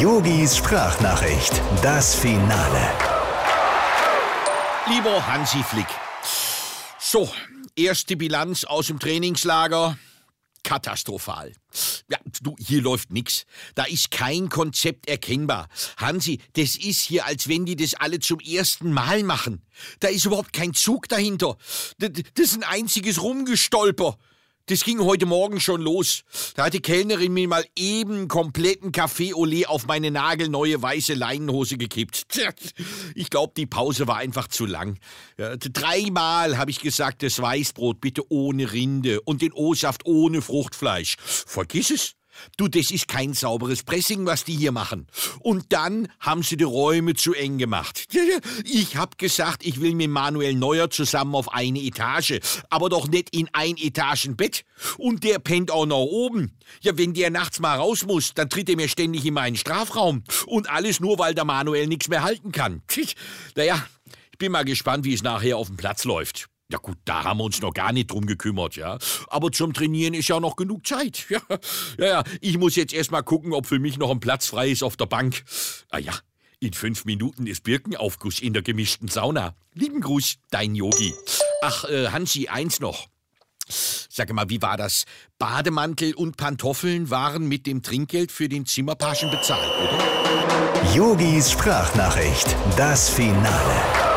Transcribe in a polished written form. Yogis Sprachnachricht, das Finale. Lieber Hansi Flick, so, erste Bilanz aus dem Trainingslager, katastrophal. Ja, du, hier läuft nix. Da ist kein Konzept erkennbar. Hansi, das ist hier, als wenn die das alle zum ersten Mal machen. Da ist überhaupt kein Zug dahinter. Das ist ein einziges Rumgestolper. Das ging heute Morgen schon los. Da hat die Kellnerin mir mal eben einen kompletten Café au lait auf meine nagelneue weiße Leinenhose gekippt. Ich glaube, die Pause war einfach zu lang. Ja, 3-mal habe ich gesagt, das Weißbrot bitte ohne Rinde und den O-Saft ohne Fruchtfleisch. Vergiss es. Du, das ist kein sauberes Pressing, was die hier machen. Und dann haben sie die Räume zu eng gemacht. Ich hab gesagt, ich will mit Manuel Neuer zusammen auf eine Etage, aber doch nicht in ein Etagenbett. Und der pennt auch noch oben. Ja, wenn der nachts mal raus muss, dann tritt er mir ständig in meinen Strafraum. Und alles nur, weil der Manuel nichts mehr halten kann. Naja, ich bin mal gespannt, wie es nachher auf dem Platz läuft. Ja gut, da haben wir uns noch gar nicht drum gekümmert, ja. Aber zum Trainieren ist ja noch genug Zeit. Ja, ich muss jetzt erst mal gucken, ob für mich noch ein Platz frei ist auf der Bank. Ah ja, in 5 Minuten ist Birkenaufguss in der gemischten Sauna. Lieben Gruß, dein Yogi. Ach, Hansi, eins noch. Sag mal, wie war das? Bademantel und Pantoffeln waren mit dem Trinkgeld für den Zimmerpagen bezahlt, oder? Yogis Sprachnachricht, das Finale.